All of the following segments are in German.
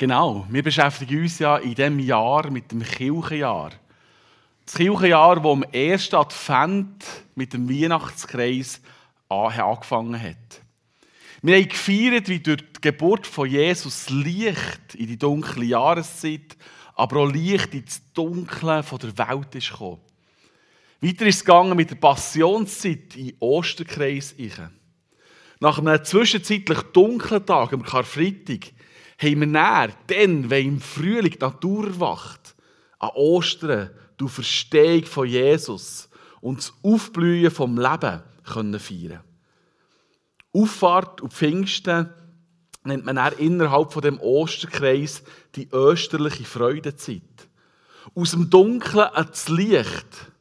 Genau, wir beschäftigen uns ja in diesem Jahr mit dem Kirchenjahr. Das Kirchenjahr, das am ersten Advent mit dem Weihnachtskreis angefangen hat. Wir haben gefeiert, wie durch die Geburt von Jesus Licht in die dunkle Jahreszeit, aber auch Licht ins Dunkle der Welt ist gekommen. Weiter ist es gegangen mit der Passionszeit in den Osterkreis. Nach einem zwischenzeitlich dunklen Tag, am Karfreitag, haben wir näher, dann, wenn im Frühling die Natur erwacht, an Ostern die Verstehung von Jesus und das Aufblühen vom Leben können feiern. Auffahrt und Pfingsten nennt man dann innerhalb von dem Osterkreis die österliche Freudenzeit. Aus dem Dunkeln ans Licht.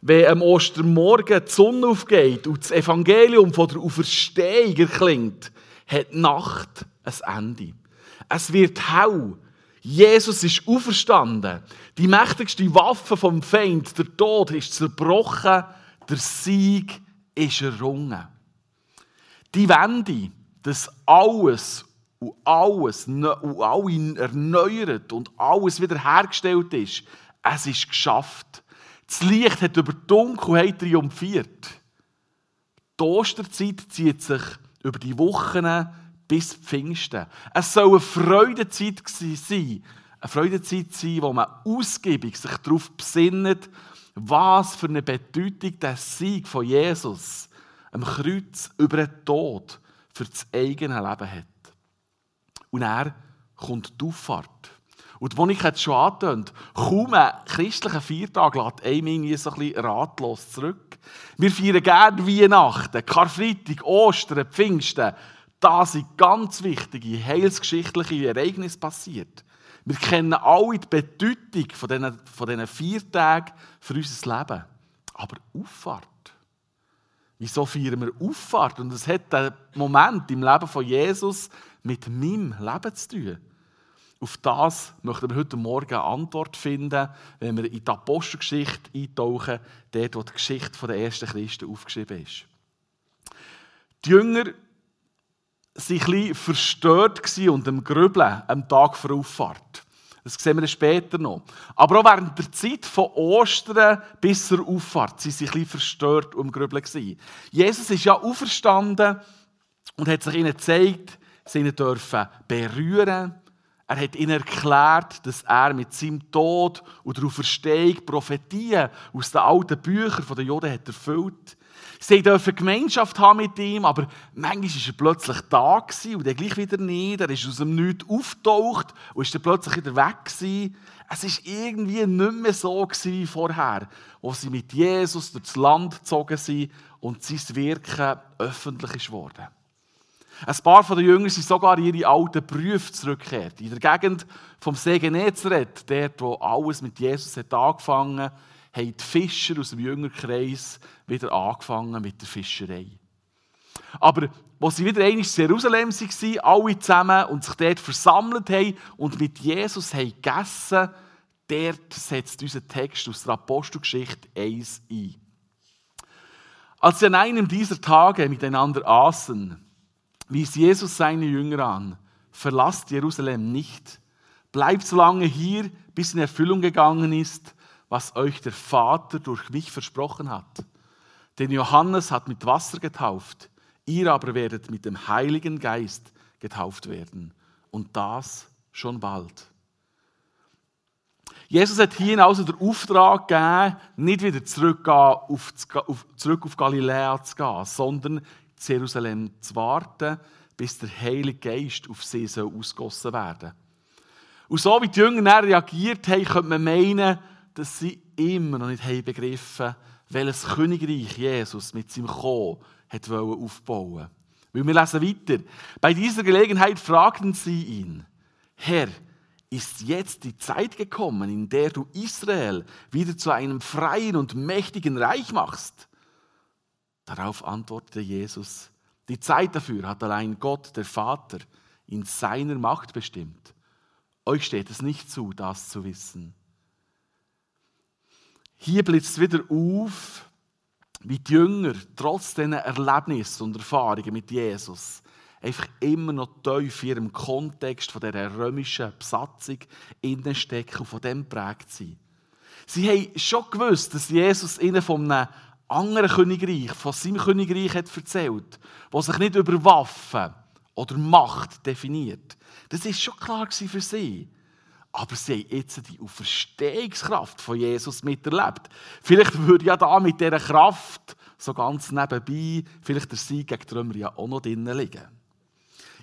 Wenn am Ostermorgen die Sonne aufgeht und das Evangelium von der Auferstehung erklingt, hat die Nacht ein Ende. Es wird hell. Jesus ist auferstanden. Die mächtigste Waffe vom Feind, der Tod, ist zerbrochen. Der Sieg ist errungen. Die Wende, dass alles erneuert und alles wiederhergestellt ist, es ist geschafft. Das Licht hat über die Dunkelheit triumphiert. Die Osterzeit zieht sich über die Wochen bis Pfingsten. Es soll eine Freudenzeit sein. Eine Freudenzeit sein, wo man ausgiebig sich darauf besinnt, was für eine Bedeutung der Sieg von Jesus am Kreuz über den Tod für das eigene Leben hat. Und er kommt die Auffahrt. Und als ich es schon angetönt habe, kaum ein christlicher Feiertag lässt einem irgendwie so ein bisschen ratlos zurück. Wir feiern gerne Weihnachten, Karfreitag, Ostern, Pfingsten. Da sind ganz wichtige, heilsgeschichtliche Ereignisse passiert. Wir kennen alle die Bedeutung von diesen Feiertagen für unser Leben. Aber Auffahrt. Wieso feiern wir Auffahrt? Und es hat einen Moment im Leben von Jesus mit meinem Leben zu tun. Auf das möchten wir heute Morgen eine Antwort finden, wenn wir in die Apostelgeschichte eintauchen, dort, wo die Geschichte der ersten Christen aufgeschrieben ist. Die Jünger waren ein bisschen verstört und am Grübeln am Tag vor Auffahrt. Das sehen wir später noch. Aber auch während der Zeit von Ostern bis zur Auffahrt waren sie ein bisschen verstört und am Grübeln. Jesus ist ja auferstanden und hat sich ihnen gezeigt, sie dürfen berühren. Er hat ihnen erklärt, dass er mit seinem Tod und der Auferstehung Prophetien aus den alten Büchern der Juden hat erfüllt. Sie dürfen Gemeinschaft haben mit ihm, aber manchmal war er plötzlich da und dann gleich wieder nicht. Er ist aus dem Nichts aufgetaucht und ist dann plötzlich wieder weg. Es war irgendwie nicht mehr so wie vorher, als sie mit Jesus durchs Land gezogen sind und sein Wirken öffentlich wurde. Ein paar der Jünger sind sogar ihre alten Berufe zurückgekehrt. In der Gegend vom See Genezareth, dort, wo alles mit Jesus hat angefangen hat, haben die Fischer aus dem Jüngerkreis wieder angefangen mit der Fischerei. Aber als sie wieder einmal in Jerusalem waren, alle zusammen und sich dort versammelt haben und mit Jesus haben gegessen, dort setzt unser Text aus der Apostelgeschichte 1 ein. Als sie an einem dieser Tage miteinander aßen, wies Jesus seine Jünger an, verlasst Jerusalem nicht, bleibt so lange hier, bis in Erfüllung gegangen ist, was euch der Vater durch mich versprochen hat. Denn Johannes hat mit Wasser getauft, ihr aber werdet mit dem Heiligen Geist getauft werden. Und das schon bald. Jesus hat hier also den Auftrag gegeben, nicht wieder zurück auf Galiläa zu gehen, sondern in Jerusalem zu warten, bis der Heilige Geist auf sie ausgegossen werden soll. Und so wie die Jünger reagiert haben, könnte man meinen, dass sie immer noch nicht begriffen haben, welches Königreich Jesus mit seinem Kommen aufbauen wollte. Weil wir lesen weiter. Bei dieser Gelegenheit fragten sie ihn: Herr, ist jetzt die Zeit gekommen, in der du Israel wieder zu einem freien und mächtigen Reich machst? Darauf antwortete Jesus: Die Zeit dafür hat allein Gott, der Vater, in seiner Macht bestimmt. Euch steht es nicht zu, das zu wissen. Hier blitzt es wieder auf, wie die Jünger trotz diesen Erlebnissen und Erfahrungen mit Jesus einfach immer noch tief in ihrem Kontext von dieser römischen Besatzung innenstecken und von dem geprägt sind. Sie haben schon gewusst, dass Jesus ihnen von einem anderen Königreich, von seinem Königreich hat erzählt, das sich nicht über Waffen oder Macht definiert. Das war schon klar für sie. Aber sie haben jetzt die Auferstehungskraft von Jesus miterlebt. Vielleicht würde ja da mit dieser Kraft so ganz nebenbei vielleicht der Sieg gegen die Römer ja auch noch drin liegen.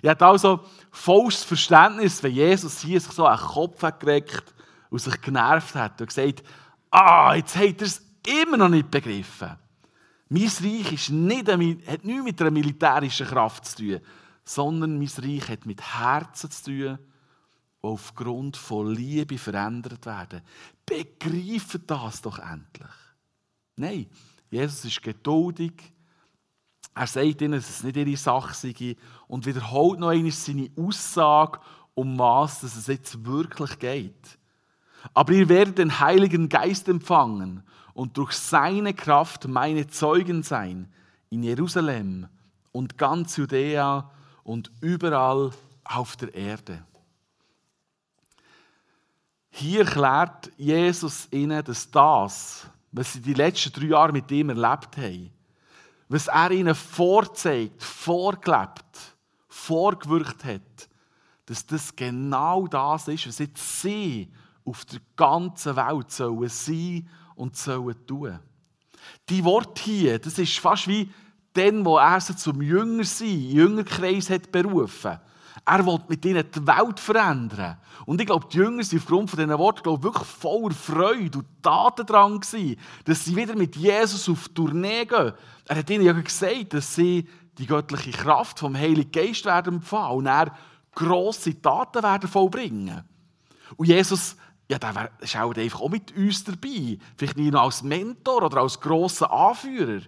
Ich hatte also volles Verständnis, wenn Jesus hier sich so einen Kopf geregt und sich genervt hat und gesagt, jetzt hat er es immer noch nicht begriffen. Mein Reich ist hat nichts mit einer militärischen Kraft zu tun, sondern mein Reich hat mit Herzen zu tun, die aufgrund von Liebe verändert werden. Begreift das doch endlich. Nein, Jesus ist geduldig. Er sagt ihnen, dass es nicht ihre Sache sei und wiederholt noch einmal seine Aussage, um was es jetzt wirklich geht. Aber ihr werdet den Heiligen Geist empfangen und durch seine Kraft meine Zeugen sein in Jerusalem und ganz Judäa und überall auf der Erde. Hier erklärt Jesus ihnen, dass das, was sie die letzten 3 Jahre mit ihm erlebt haben, was er ihnen vorzeigt, vorgelebt, vorgewirkt hat, dass das genau das ist, was jetzt sie auf der ganzen Welt sollen sein und sollen tun. Die Worte hier, das ist fast wie dann, wo er sie zum Jüngerkreis hat berufen. Er will mit ihnen die Welt verändern. Und ich glaube, die Jünger waren aufgrund von diesen Worten wirklich voller Freude und Tatendrang gewesen, dass sie wieder mit Jesus auf die Tournee gehen. Er hat ihnen ja gesagt, dass sie die göttliche Kraft vom Heiligen Geist werden empfangen und er grosse Taten werden vollbringen. Und Jesus, ja, der ist auch einfach auch mit uns dabei. Vielleicht nicht nur als Mentor oder als grosser Anführer.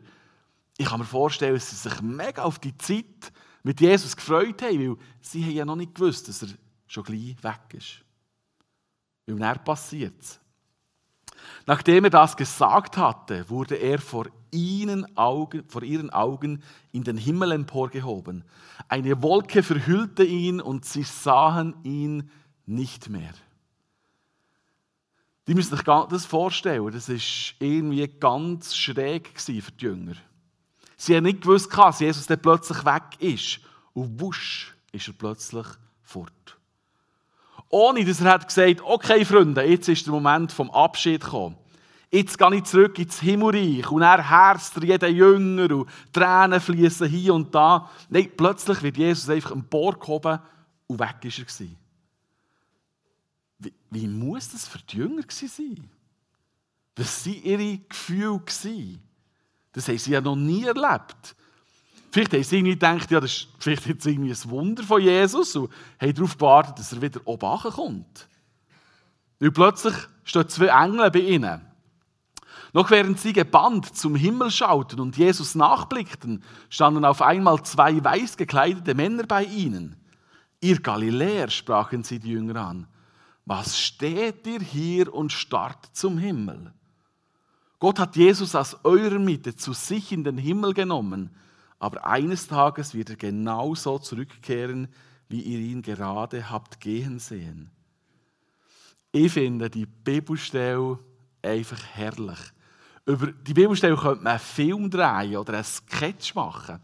Ich kann mir vorstellen, dass sie sich mega auf die Zeit mit Jesus gefreut haben, weil sie haben ja noch nicht gewusst, dass er schon gleich weg ist. Weil dann passiert es. Nachdem er das gesagt hatte, wurde er vor ihren Augen in den Himmel emporgehoben. Eine Wolke verhüllte ihn und sie sahen ihn nicht mehr. Die müssen sich das vorstellen, das war irgendwie ganz schräg für die Jünger. Sie haben nicht gewusst, dass Jesus dann plötzlich weg ist. Und wusch ist er plötzlich fort. Ohne dass er gesagt hat, okay Freunde, jetzt ist der Moment vom Abschied gekommen. Jetzt gehe ich zurück ins Himmelreich und er herrscht jeden Jünger und Tränen fließen hier und da. Nein, plötzlich wird Jesus einfach emporgehoben und weg ist er gewesen. Wie muss das für die Jünger sein? Was waren ihre Gefühle? Das haben sie ja noch nie erlebt. Vielleicht haben sie gedacht, ja, das ist vielleicht jetzt irgendwie ein Wunder von Jesus und haben darauf gewartet, dass er wieder oben herkommt. Und plötzlich stehen 2 Engel bei ihnen. Noch während sie gebannt zum Himmel schauten und Jesus nachblickten, standen auf einmal 2 weiß gekleidete Männer bei ihnen. Ihr Galiläer, sprachen sie die Jünger an. Was steht ihr hier und starrt zum Himmel? Gott hat Jesus aus eurer Mitte zu sich in den Himmel genommen, aber eines Tages wird er genauso zurückkehren, wie ihr ihn gerade habt gehen sehen. Ich finde die Bibelstelle einfach herrlich. Über die Bibelstelle könnte man einen Film drehen oder einen Sketch machen.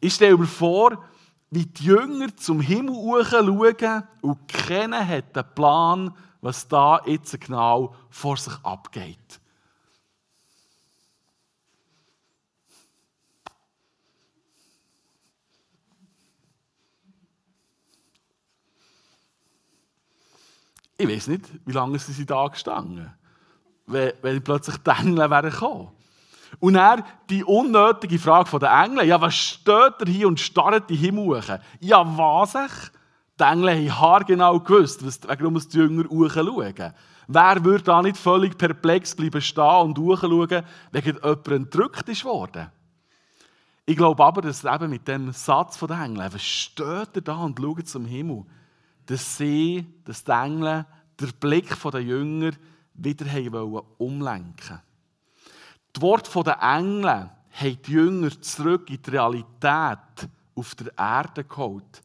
Ich stelle mir vor, wie die Jünger zum Himmel schauen und keiner hat den Plan, was da jetzt genau vor sich abgeht. Ich weiß nicht, wie lange sie da gestanden sind, wenn plötzlich die Engel gekommen wären. Und dann die unnötige Frage der Engel. Ja, was steht er hier und starrt die Himmel hoch? Ja, was ich? Die Engel haben haargenau gewusst, warum die Jünger hochschauen. Wer würde da nicht völlig perplex bleiben stehen und hochschauen, wegen jemand entrückt worden? Ich glaube aber, dass eben mit dem Satz der Engel, was steht er da und schaut zum Himmel, dass die Engel den Blick der Jünger wieder umlenken wollten. Die Worte der Engel haben die Jünger zurück in die Realität auf der Erde geholt.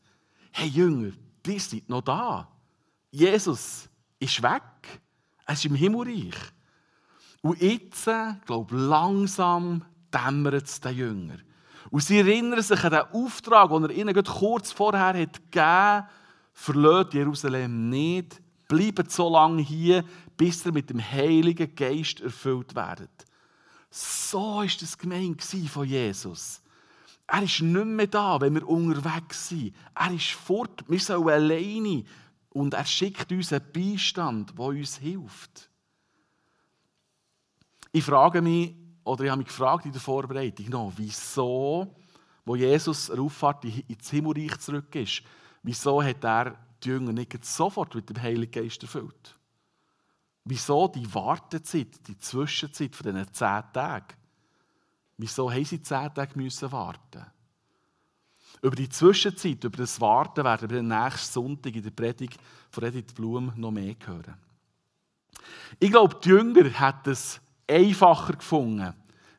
Hey Jünger, ihr seid noch da. Jesus ist weg. Er ist im Himmelreich. Und jetzt, glaube ich, langsam dämmert es den Jüngern. Und sie erinnern sich an den Auftrag, den er ihnen kurz vorher gegeben hat. Verlässt Jerusalem nicht. Bleibt so lange hier, bis ihr mit dem Heiligen Geist erfüllt werdet. So war das gemeint von Jesus. Er ist nicht mehr da, wenn wir unterwegs sind. Er ist fort, wir sind alleine. Und er schickt uns einen Beistand, der uns hilft. Ich frage mich, oder ich habe mich gefragt in der Vorbereitung, wieso, wo Jesus eine Auffahrt ins Himmelreich zurück ist, wieso hat er die Jünger nicht sofort mit dem Heiligen Geist erfüllt? Wieso die Wartezeit, die Zwischenzeit von diesen 10 Tagen? Wieso mussten sie 10 Tage warten? Über die Zwischenzeit, über das Warten werden wir nächsten Sonntag in der Predigt von Edith Blum noch mehr hören. Ich glaube, die Jünger hätten es einfacher gefunden,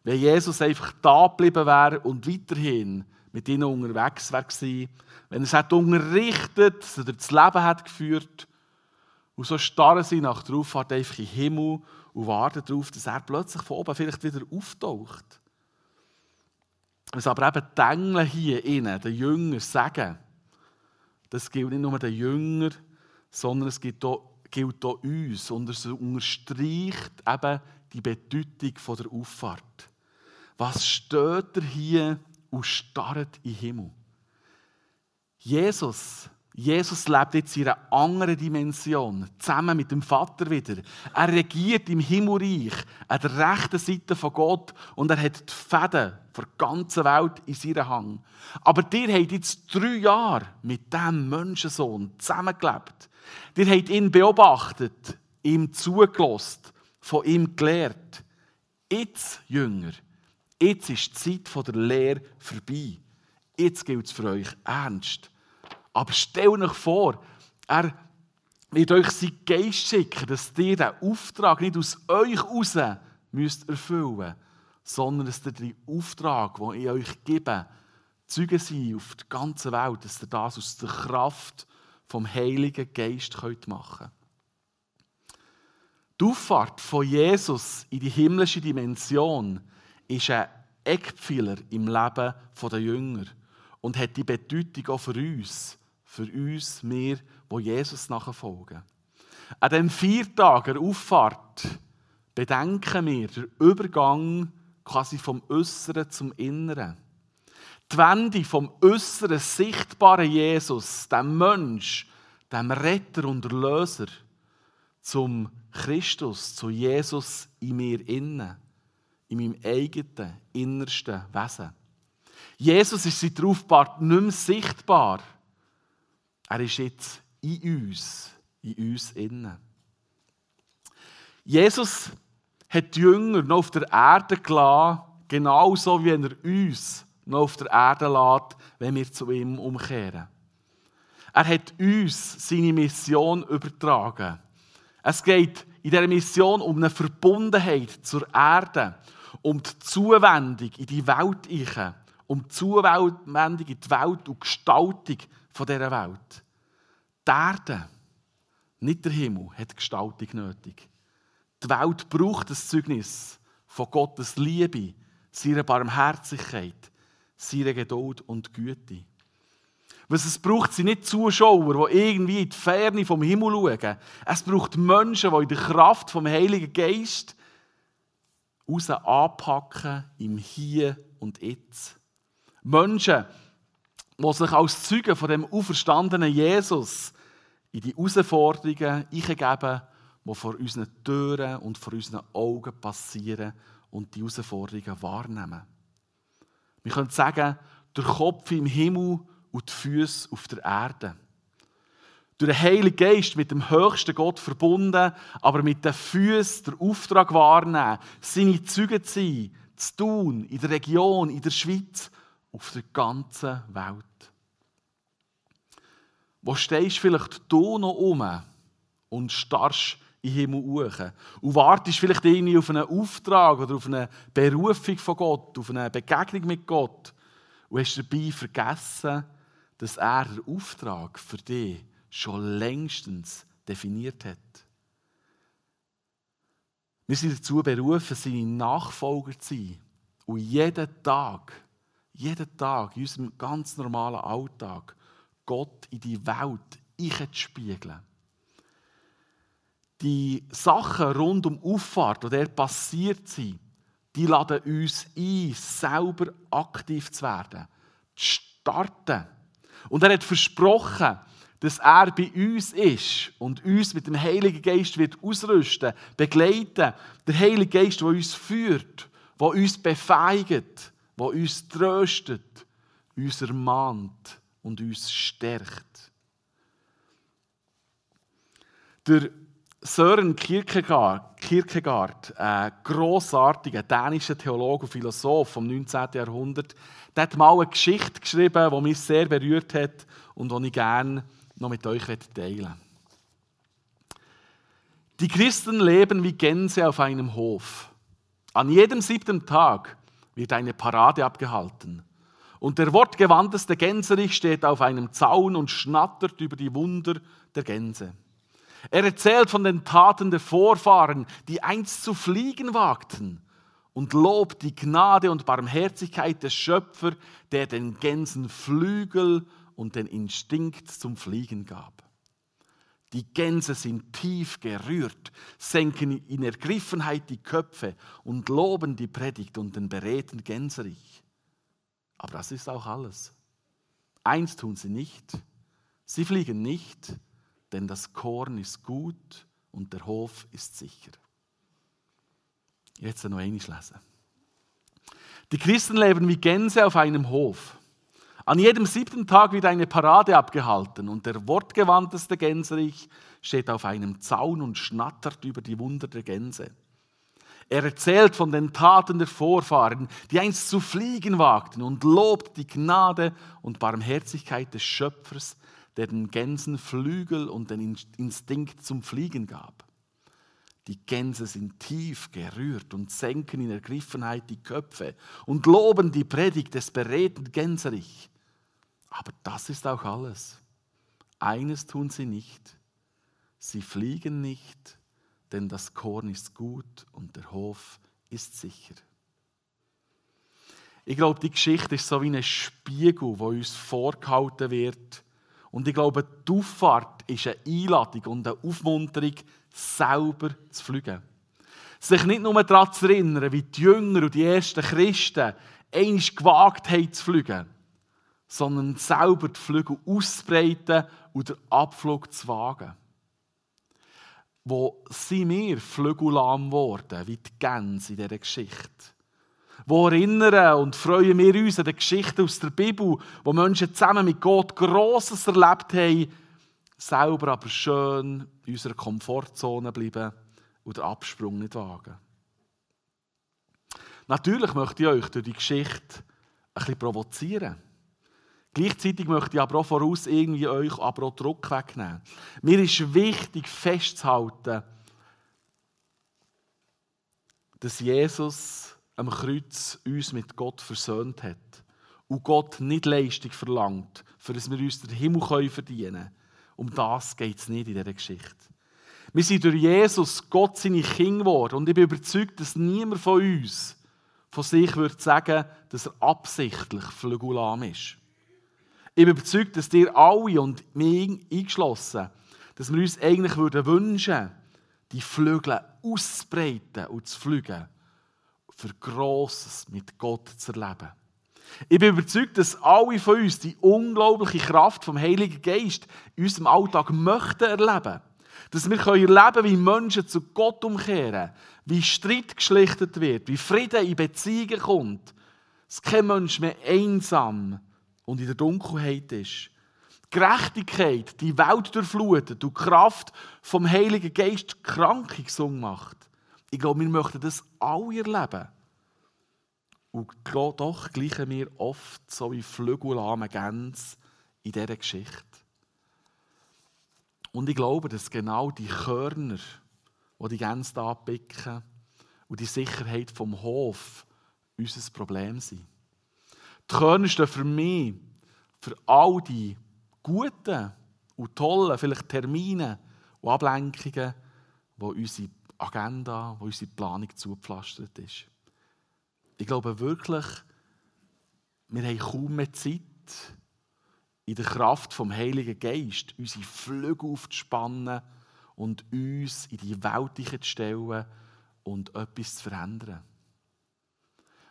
wenn Jesus einfach da geblieben wäre und weiterhin mit ihnen unterwegs wäre, wenn er es hat unterrichtet, dass er das Leben hat geführt. Und so starren sie nach der Auffahrt einfach in den Himmel und warten darauf, dass er plötzlich von oben vielleicht wieder auftaucht. Was aber eben die Engel hier innen, den Jüngern, sagen, das gilt nicht nur den Jüngern, sondern es gilt auch uns. Und es unterstreicht eben die Bedeutung der Auffahrt. Was steht er hier und starrt in den Himmel? Jesus lebt jetzt in einer anderen Dimension, zusammen mit dem Vater wieder. Er regiert im Himmelreich, an der rechten Seite von Gott, und er hat die Fäden der ganzen Welt in seiner Hand. Aber ihr habt jetzt 3 Jahre mit diesem Menschensohn zusammengelebt. Ihr habt ihn beobachtet, ihm zugelassen, von ihm gelehrt. Jetzt, Jünger, jetzt ist die Zeit der Lehre vorbei. Jetzt gilt es für euch ernst. Aber stellt euch vor, er wird euch seinen Geist schicken, dass ihr den Auftrag nicht aus euch heraus erfüllen müsst, sondern dass ihr den Auftrag, den ich euch gebe, Zeugen seid auf der ganzen Welt, dass ihr das aus der Kraft vom Heiligen Geist machen könnt. Die Auffahrt von Jesus in die himmlische Dimension ist ein Eckpfeiler im Leben der Jünger und hat die Bedeutung auch für uns, wir, die Jesus nachfolgen. An diesem 4 Tagen der Auffahrt bedenken wir den Übergang quasi vom Äußeren zum Inneren. Die Wende vom äußeren, sichtbaren Jesus, dem Mensch, dem Retter und Erlöser, zum Christus, zu Jesus in mir innen, in meinem eigenen, innersten Wesen. Jesus ist seit der Auffahrt nicht mehr sichtbar. Er ist jetzt in uns innen. Jesus hat die Jünger noch auf der Erde gelassen, genauso wie er uns noch auf der Erde lässt, wenn wir zu ihm umkehren. Er hat uns seine Mission übertragen. Es geht in dieser Mission um eine Verbundenheit zur Erde, um die Zuwendung in die Welt hinein, um die Zuwendung in die Welt und die Gestaltung dieser Welt. Die Erde, nicht der Himmel, hat Gestaltung nötig. Die Welt braucht das Zeugnis von Gottes Liebe, seiner Barmherzigkeit, seiner Geduld und Güte. Was es braucht, sind nicht Zuschauer, die irgendwie in die Ferne vom Himmel schauen. Es braucht Menschen, die in der Kraft vom Heiligen Geist raus anpacken im Hier und Jetzt. Menschen, die sich als Zeugen von dem auferstandenen Jesus in die Herausforderungen eingeben, die vor unseren Türen und vor unseren Augen passieren und die Herausforderungen wahrnehmen. Wir können sagen, der Kopf im Himmel und die Füße auf der Erde. Durch den Heiligen Geist mit dem höchsten Gott verbunden, aber mit den Füßen den Auftrag wahrnehmen, seine Zeugen zu sein, zu tun, in der Region, in der Schweiz, auf der ganzen Welt. Wo stehst vielleicht du noch um und starrst in den Himmel hoch und wartest vielleicht irgendwie auf einen Auftrag oder auf eine Berufung von Gott, auf eine Begegnung mit Gott? und hast dabei vergessen, dass er den Auftrag für dich schon längstens definiert hat. Wir sind dazu berufen, seine Nachfolger zu sein und jeden Tag in unserem ganz normalen Alltag Gott in die Welt hineinzuspiegeln. Die Sachen rund um Auffahrt, die dort passiert sind, die laden uns ein, selber aktiv zu werden, zu starten. Und er hat versprochen, dass er bei uns ist und uns mit dem Heiligen Geist wird ausrüsten, begleiten. Der Heilige Geist, der uns führt, der uns befähigt, der uns tröstet, uns ermahnt und uns stärkt. Der Søren Kierkegaard, ein grossartiger dänischer Theologe und Philosoph vom 19. Jahrhundert, der hat mal eine Geschichte geschrieben, die mich sehr berührt hat und die ich gerne noch mit euch teilen möchte. Die Christen leben wie Gänse auf einem Hof. An jedem 7. Tag wird eine Parade abgehalten. Und der wortgewandteste Gänserich steht auf einem Zaun und schnattert über die Wunder der Gänse. Er erzählt von den Taten der Vorfahren, die einst zu fliegen wagten, und lobt die Gnade und Barmherzigkeit des Schöpfers, der den Gänsen Flügel und den Instinkt zum Fliegen gab. Die Gänse sind tief gerührt, senken in Ergriffenheit die Köpfe und loben die Predigt und den beredten Gänserich. Aber das ist auch alles. Eins tun sie nicht, sie fliegen nicht, denn das Korn ist gut und der Hof ist sicher. Jetzt noch eines lesen. Die Christen leben wie Gänse auf einem Hof. An jedem 7. Tag wird eine Parade abgehalten und der wortgewandteste Gänserich steht auf einem Zaun und schnattert über die Wunder der Gänse. Er erzählt von den Taten der Vorfahren, die einst zu fliegen wagten, und lobt die Gnade und Barmherzigkeit des Schöpfers, der den Gänsen Flügel und den Instinkt zum Fliegen gab. Die Gänse sind tief gerührt und senken in Ergriffenheit die Köpfe und loben die Predigt des beredten Gänserich. Aber das ist auch alles. Eines tun sie nicht. Sie fliegen nicht, denn das Korn ist gut und der Hof ist sicher. Ich glaube, die Geschichte ist so wie ein Spiegel, der uns vorgehalten wird. Und ich glaube, die Auffahrt ist eine Einladung und eine Aufmunterung, selber zu fliegen. Sich nicht nur daran zu erinnern, wie die Jünger und die ersten Christen einmal gewagt haben zu fliegen, sondern selber die Flügel auszubreiten und den Abflug zu wagen. Wo sind wir flügellahm geworden, wie die Gänse in dieser Geschichte? Wo erinnern und freuen wir uns an die Geschichten aus der Bibel, wo Menschen zusammen mit Gott Grosses erlebt haben, selber aber schön in unserer Komfortzone bleiben und den Absprung nicht wagen. Natürlich möchte ich euch durch die Geschichte ein bisschen provozieren. Gleichzeitig möchte ich aber auch voraus irgendwie euch aber auch Druck wegnehmen. Mir ist wichtig festzuhalten, dass Jesus am Kreuz uns mit Gott versöhnt hat und Gott nicht Leistung verlangt, für dass wir uns den Himmel verdienen können. Um das geht es nicht in dieser Geschichte. Wir sind durch Jesus Gott seine Kinder geworden und ich bin überzeugt, dass niemand von uns von sich würde sagen, dass er absichtlich flügellahm ist. Ich bin überzeugt, dass ihr alle und mich eingeschlossen, dass wir uns eigentlich wünschen würden, die Flügel auszubreiten und zu fliegen, für Grosses mit Gott zu erleben. Ich bin überzeugt, dass alle von uns die unglaubliche Kraft vom Heiligen Geist in unserem Alltag möchten erleben. Dass wir erleben können, wie Menschen zu Gott umkehren, wie Streit geschlichtet wird, wie Frieden in Beziehungen kommt, dass kein Mensch mehr einsam und in der Dunkelheit ist. Die Gerechtigkeit die Welt durchflutet und die Kraft vom Heiligen Geist Kranke gesund macht. Ich glaube, wir möchten das alle erleben. Und doch gleichen wir oft so wie flügellahmen Gänse in dieser Geschichte. Und ich glaube, dass genau die Körner, die die Gänse da abpicken, und die Sicherheit vom Hof unser Problem sind. Die Körner stehen für mich, für all die guten und tollen, vielleicht Termine und Ablenkungen, die unsere Agenda, die unsere Planung zugepflastert ist. Ich glaube wirklich, wir haben kaum mehr Zeit, in der Kraft vom Heiligen Geist unsere Flügel aufzuspannen und uns in die Welt zu stellen und etwas zu verändern.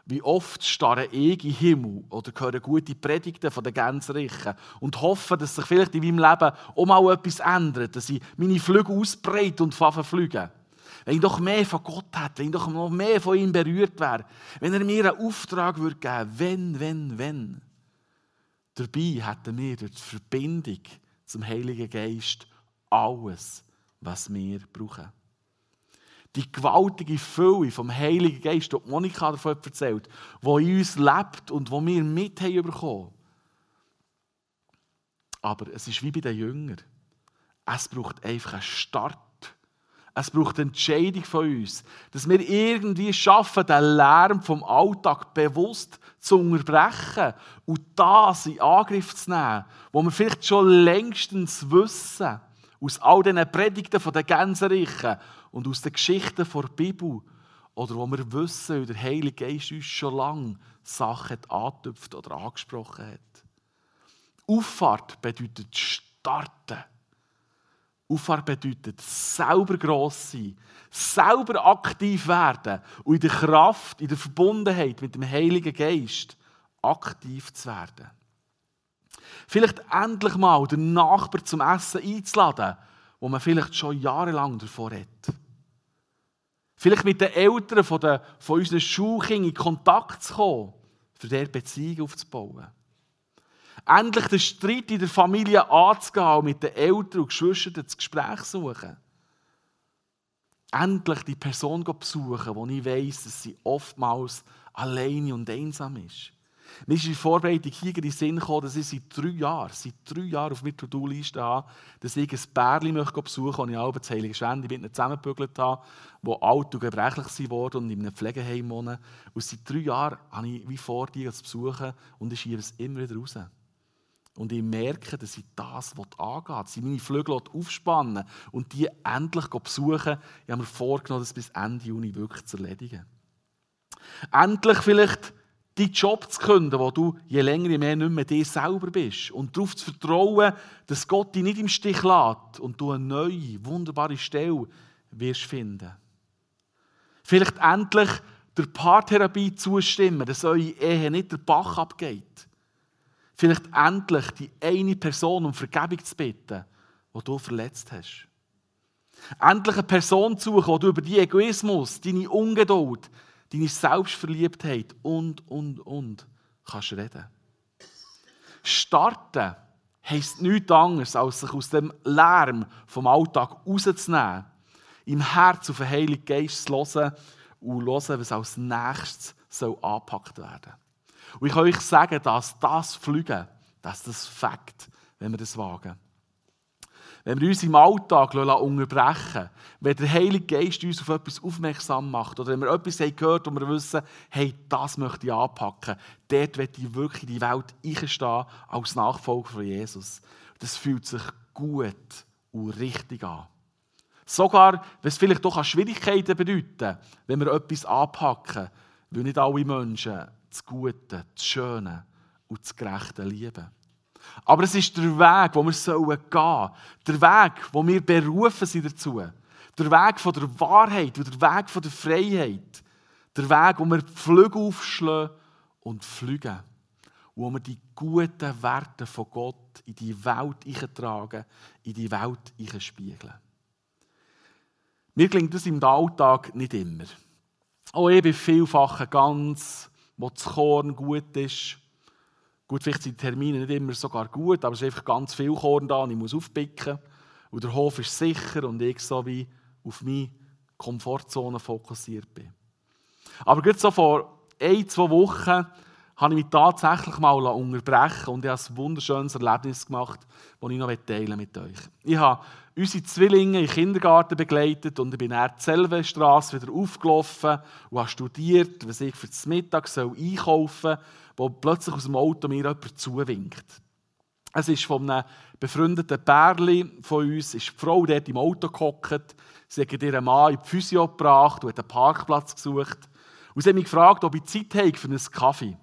Wie oft starre ich in den Himmel oder höre gute Predigten von den Gänserischen und hoffe, dass sich vielleicht in meinem Leben auch mal etwas ändert, dass ich meine Flügel ausbreite und fliege. Wenn ich doch mehr von Gott hätte, wenn ich doch noch mehr von ihm berührt wäre, wenn er mir einen Auftrag geben würde, wenn. Dabei hätten wir durch die Verbindung zum Heiligen Geist alles, was wir brauchen. Die gewaltige Fülle vom Heiligen Geist, die Monika davon erzählt, die in uns lebt und die wir mit haben bekommen. Aber es ist wie bei den Jüngern. Es braucht einfach einen Start. Es braucht eine Entscheidung von uns, dass wir irgendwie schaffen, den Lärm vom Alltag bewusst zu unterbrechen und das in Angriff zu nehmen, wo wir vielleicht schon längstens wissen, aus all diesen Predigten von den Gänserischen und aus den Geschichten der Bibel, oder wo wir wissen, wie der Heilige Geist uns schon lange Sachen angetüpft oder angesprochen hat. Auffahrt bedeutet starten. Auffahrt bedeutet selber gross sein, selber aktiv werden und in der Kraft, in der Verbundenheit mit dem Heiligen Geist aktiv zu werden. Vielleicht endlich mal den Nachbar zum Essen einzuladen, wo man vielleicht schon jahrelang davon redet. Vielleicht mit den Eltern von unseren Schulkindern in Kontakt zu kommen, für diese Beziehung aufzubauen. Endlich den Streit in der Familie anzugehen und mit den Eltern und Geschwistern das Gespräch zu suchen. Endlich die Person besuchen, die ich weiss, dass sie oftmals alleine und einsam ist. Mir ist in der Vorbereitung hier in den Sinn gekommen, dass ich seit drei Jahren auf meiner To-Do-Liste habe, dass ich ein Pärchen besuchen möchte, das ich auch über das Heilige Schwände mit ihnen zusammengebügelt habe, die alt und gebrechlich wurden und in einem Pflegeheim wohnen. Und seit 3 Jahren habe ich wie vor, die zu besuchen und ich schiebe es immer wieder raus. Und ich merke, dass ich das angehen will, dass ich meine Flügel aufspannen und die endlich besuchen. Ich habe mir vorgenommen, das bis Ende Juni wirklich zu erledigen. Endlich vielleicht deinen Job zu künden, wo du je länger je mehr nicht mehr dir selber bist. Und darauf zu vertrauen, dass Gott dich nicht im Stich lässt und du eine neue, wunderbare Stelle wirst finden. Vielleicht endlich der Paartherapie zustimmen, dass eure Ehe nicht der Bach abgeht. Vielleicht endlich die eine Person um Vergebung zu bitten, die du verletzt hast. Endlich eine Person zu suchen, wo du über deinen Egoismus, deine Ungeduld, deine Selbstverliebtheit und kannst reden. Starten heisst nichts anderes, als sich aus dem Lärm vom Alltag rauszunehmen, im Herz auf den Heiligen Geist zu hören und hören, was als nächstes angepackt werden soll. Und ich kann euch sagen, dass das Fliegen, dass das Fakt, wenn wir das wagen. Wenn wir uns im Alltag unterbrechen lassen, wenn der Heilige Geist uns auf etwas aufmerksam macht oder wenn wir etwas gehört haben und wir wissen, hey, das möchte ich anpacken, dort möchte ich wirklich in die Welt einstehen als Nachfolger von Jesus. Das fühlt sich gut und richtig an. Sogar, wenn es vielleicht doch an Schwierigkeiten bedeutet, wenn wir etwas anpacken, weil nicht alle Menschen das Gute, das Schöne und das Gerechte lieben. Aber es ist der Weg, den wir gehen sollen. Der Weg, den wir berufen sind dazu. Der Weg von der Wahrheit und der Weg von der Freiheit. Der Weg, wo wir die Flügel aufschlagen und fliegen. Und wo wir die guten Werte von Gott in die Welt eintragen, in die Welt einspiegeln. Mir gelingt das im Alltag nicht immer. Auch ich bin vielfach ganz, wo das Korn gut ist. Gut, vielleicht sind die Termine nicht immer sogar gut, aber es ist einfach ganz viel Korn da und ich muss aufpicken. Und der Hof ist sicher und ich so wie auf meine Komfortzone fokussiert bin. Aber gerade so vor 1-2 Wochen habe ich mich tatsächlich mal unterbrechen und ich habe ein wunderschönes Erlebnis gemacht, das ich noch teilen mit euch. Ich habe unsere Zwillinge im Kindergarten begleitet und ich bin dann die Selwestrasse wieder aufgelaufen und habe studiert, was ich für das Mittag einkaufen soll, wo plötzlich aus dem Auto mir jemand zuwinkt. Es ist von einem befreundeten Pärchen von uns, ist die Frau dort im Auto gehockt. Sie hat ihren Mann in die Physio gebracht und hat einen Parkplatz gesucht. Und sie hat mich gefragt, ob ich Zeit habe für einen Kaffee.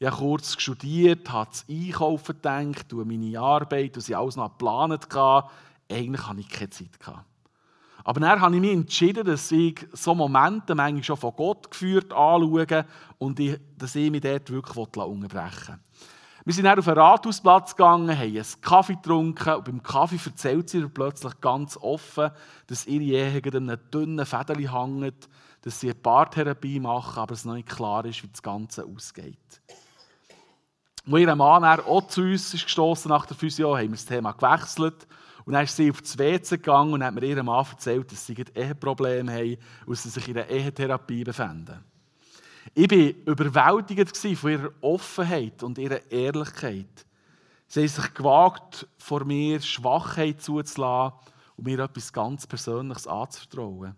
Ich habe kurz studiert, habe das Einkaufen gedacht, meine Arbeit, und sie alles noch geplant. Eigentlich hatte ich keine Zeit. Aber dann habe ich mich entschieden, dass ich solche Momente manchmal schon von Gott geführt anschaue und dass ich mich dort wirklich unterbrechen will. Wir sind dann auf den Rathausplatz gegangen, haben einen Kaffee getrunken und beim Kaffee erzählt sie plötzlich ganz offen, dass ihre Ehe an einem dünnen Fädeli hängt, dass sie eine Paartherapie machen, aber es noch nicht klar ist, wie das Ganze ausgeht. Als ihr Mann dann auch zu uns gestossen nach der Physio, haben wir das Thema gewechselt und dann ist sie auf das WC gegangen und hat mir ihrem Mann erzählt, dass sie ein Eheproblem haben und dass sie sich in einer Ehetherapie befinden. Ich war überwältigt von ihrer Offenheit und ihrer Ehrlichkeit. Sie haben sich gewagt, vor mir Schwachheit zuzulassen und mir etwas ganz Persönliches anzuvertrauen.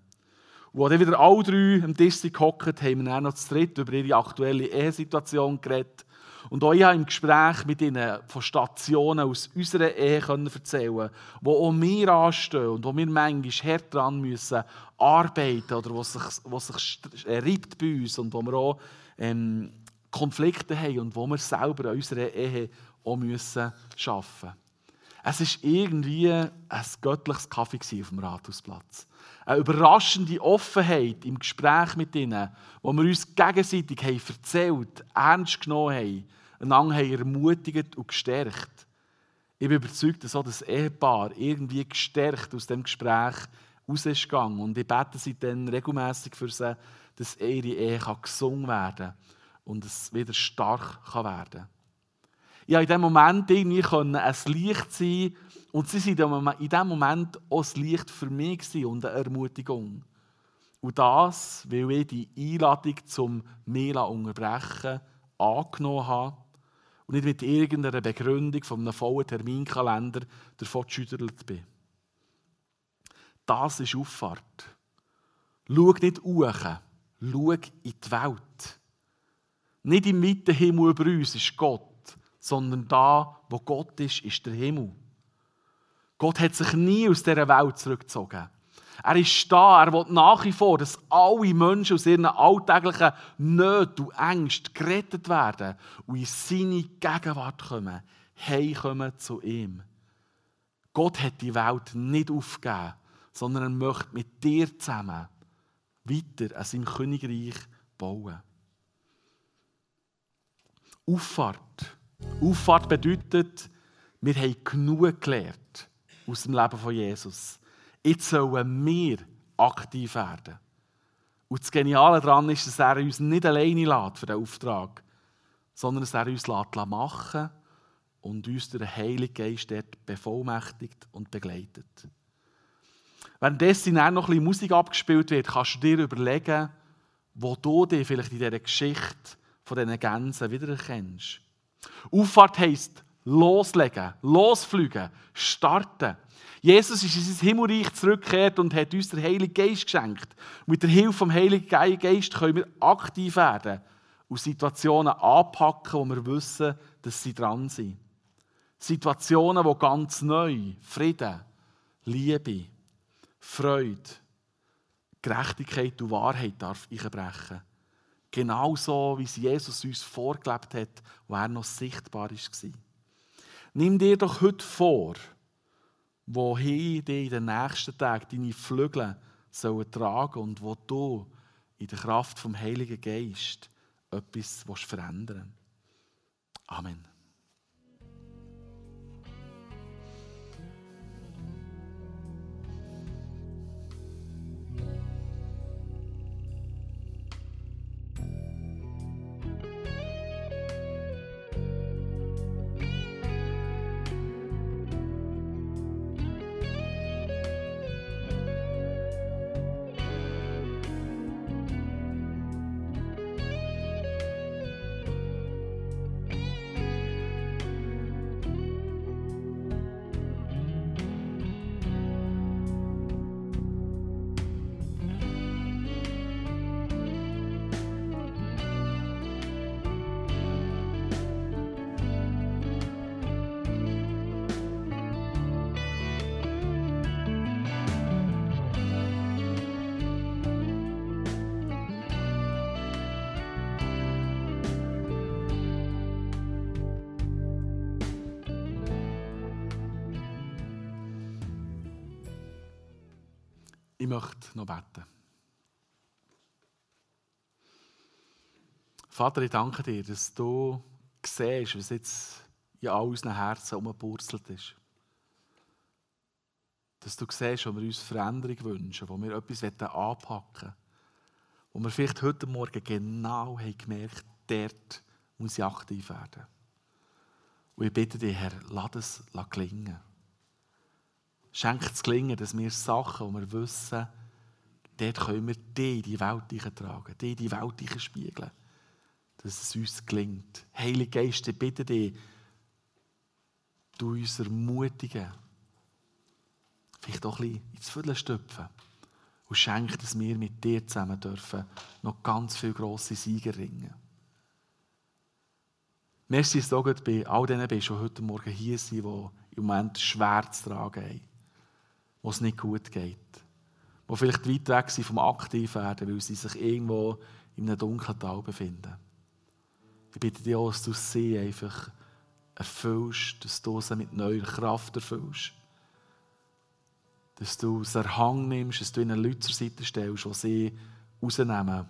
Und als wieder alle drei am Tisch gehockt sind, haben wir dann noch zu dritt über ihre aktuelle Ehesituation geredet. Und auch ich habe im Gespräch mit ihnen von Stationen aus unserer Ehe erzählen, die auch wir anstehen und wo wir manchmal hart daran müssen arbeiten oder was sich reibt bei uns und wo wir auch Konflikte haben und wo wir selber an unserer Ehe auch müssen arbeiten. Es war irgendwie ein göttliches Kaffee auf dem Rathausplatz. Eine überraschende Offenheit im Gespräch mit ihnen, wo wir uns gegenseitig haben erzählt, ernst genommen haben, einander haben ermutigt und gestärkt. Ich bin überzeugt, dass auch das Ehepaar irgendwie gestärkt aus dem Gespräch raus ist gegangen. Und ich bete sie dann regelmässig für sie, dass ihre Ehe gesungen werden kann und es wieder stark werden kann. Ich konnte in diesem Moment irgendwie ein Licht sein und sie waren in diesem Moment auch ein Licht für mich und eine Ermutigung. Und das, weil ich die Einladung zum Mela unterbrechen angenommen habe und nicht mit irgendeiner Begründung von einem vollen Terminkalender davon geschüttelt bin. Das ist Auffahrt. Schau nicht hoch, schau in die Welt. Nicht im weiten Himmel über uns ist Gott, sondern da, wo Gott ist, ist der Himmel. Gott hat sich nie aus dieser Welt zurückgezogen. Er ist da, er will nach wie vor, dass alle Menschen aus ihren alltäglichen Nöten und Ängsten gerettet werden und in seine Gegenwart kommen, heimkommen zu ihm. Gott hat die Welt nicht aufgegeben, sondern er möchte mit dir zusammen weiter an seinem Königreich bauen. Auffahrt. Auffahrt bedeutet, wir haben genug gelernt aus dem Leben von Jesus. Jetzt sollen wir aktiv werden. Und das Geniale daran ist, dass er uns nicht alleine lässt für den Auftrag, sondern dass er uns machen lässt und uns durch den Heiligen Geist dort bevollmächtigt und begleitet. Währenddessen noch ein bisschen Musik abgespielt wird, kannst du dir überlegen, wo du dich vielleicht in dieser Geschichte von diesen Gänsen wiedererkennst. Auffahrt heisst loslegen, losfliegen, starten. Jesus ist in sein Himmelreich zurückgekehrt und hat uns den Heiligen Geist geschenkt. Mit der Hilfe vom Heiligen Geist können wir aktiv werden und Situationen anpacken, wo wir wissen, dass sie dran sind. Situationen, wo ganz neu Frieden, Liebe, Freude, Gerechtigkeit und Wahrheit darf einbrechen. Genauso, wie es Jesus uns vorgelebt hat, wo er noch sichtbar war. Nimm dir doch heute vor, wohin dir in den nächsten Tagen deine Flügel tragen sollen und wo du in der Kraft vom Heiligen Geist etwas verändern willst. Amen. Ich möchte noch beten. Vater, ich danke dir, dass du siehst, was jetzt in all unseren Herzen herumgepurzelt ist. Dass du siehst, wo wir uns Veränderung wünschen, wo wir etwas anpacken wollen. Wo wir vielleicht heute Morgen genau haben gemerkt, dort muss ich aktiv werden. Und ich bitte dich, Herr, lass es gelingen. Schenk es gelingen, dass wir Sachen, die wir wissen, dort können wir dich in die Welt hineintragen, dich in die Welt hineinspiegeln. Dass es uns gelingt. Heiliger Geist, ich bitte dich, du uns ermutigen, vielleicht auch ein bisschen ins Viertel stöpfen und schenk, dass wir mit dir zusammen dürfen noch ganz viele grosse Siege ringen. Merci, dass du auch bei all denen bist, die heute Morgen hier sind, die im Moment schwer zu tragen haben, wo es nicht gut geht, die vielleicht weit weg sind vom Aktivwerden, weil sie sich irgendwo in einem dunklen Tal befinden. Ich bitte dich auch, dass du sie einfach erfüllst, dass du sie mit neuer Kraft erfüllst. Dass du sie erhang nimmst, dass du ihnen Leute zur Seite stellst, die sie rausnehmen,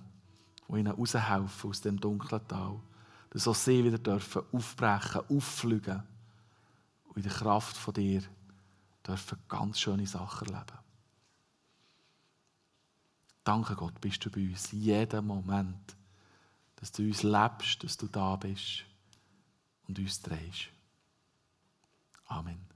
die ihnen raushelfen aus dem dunklen Tal. Dass auch sie wieder dürfen aufbrechen, auffliegen und in der Kraft von dir dürfen ganz schöne Sachen erleben. Danke Gott, bist du bei uns jeden Moment, dass du uns lebst, dass du da bist und uns trägst. Amen.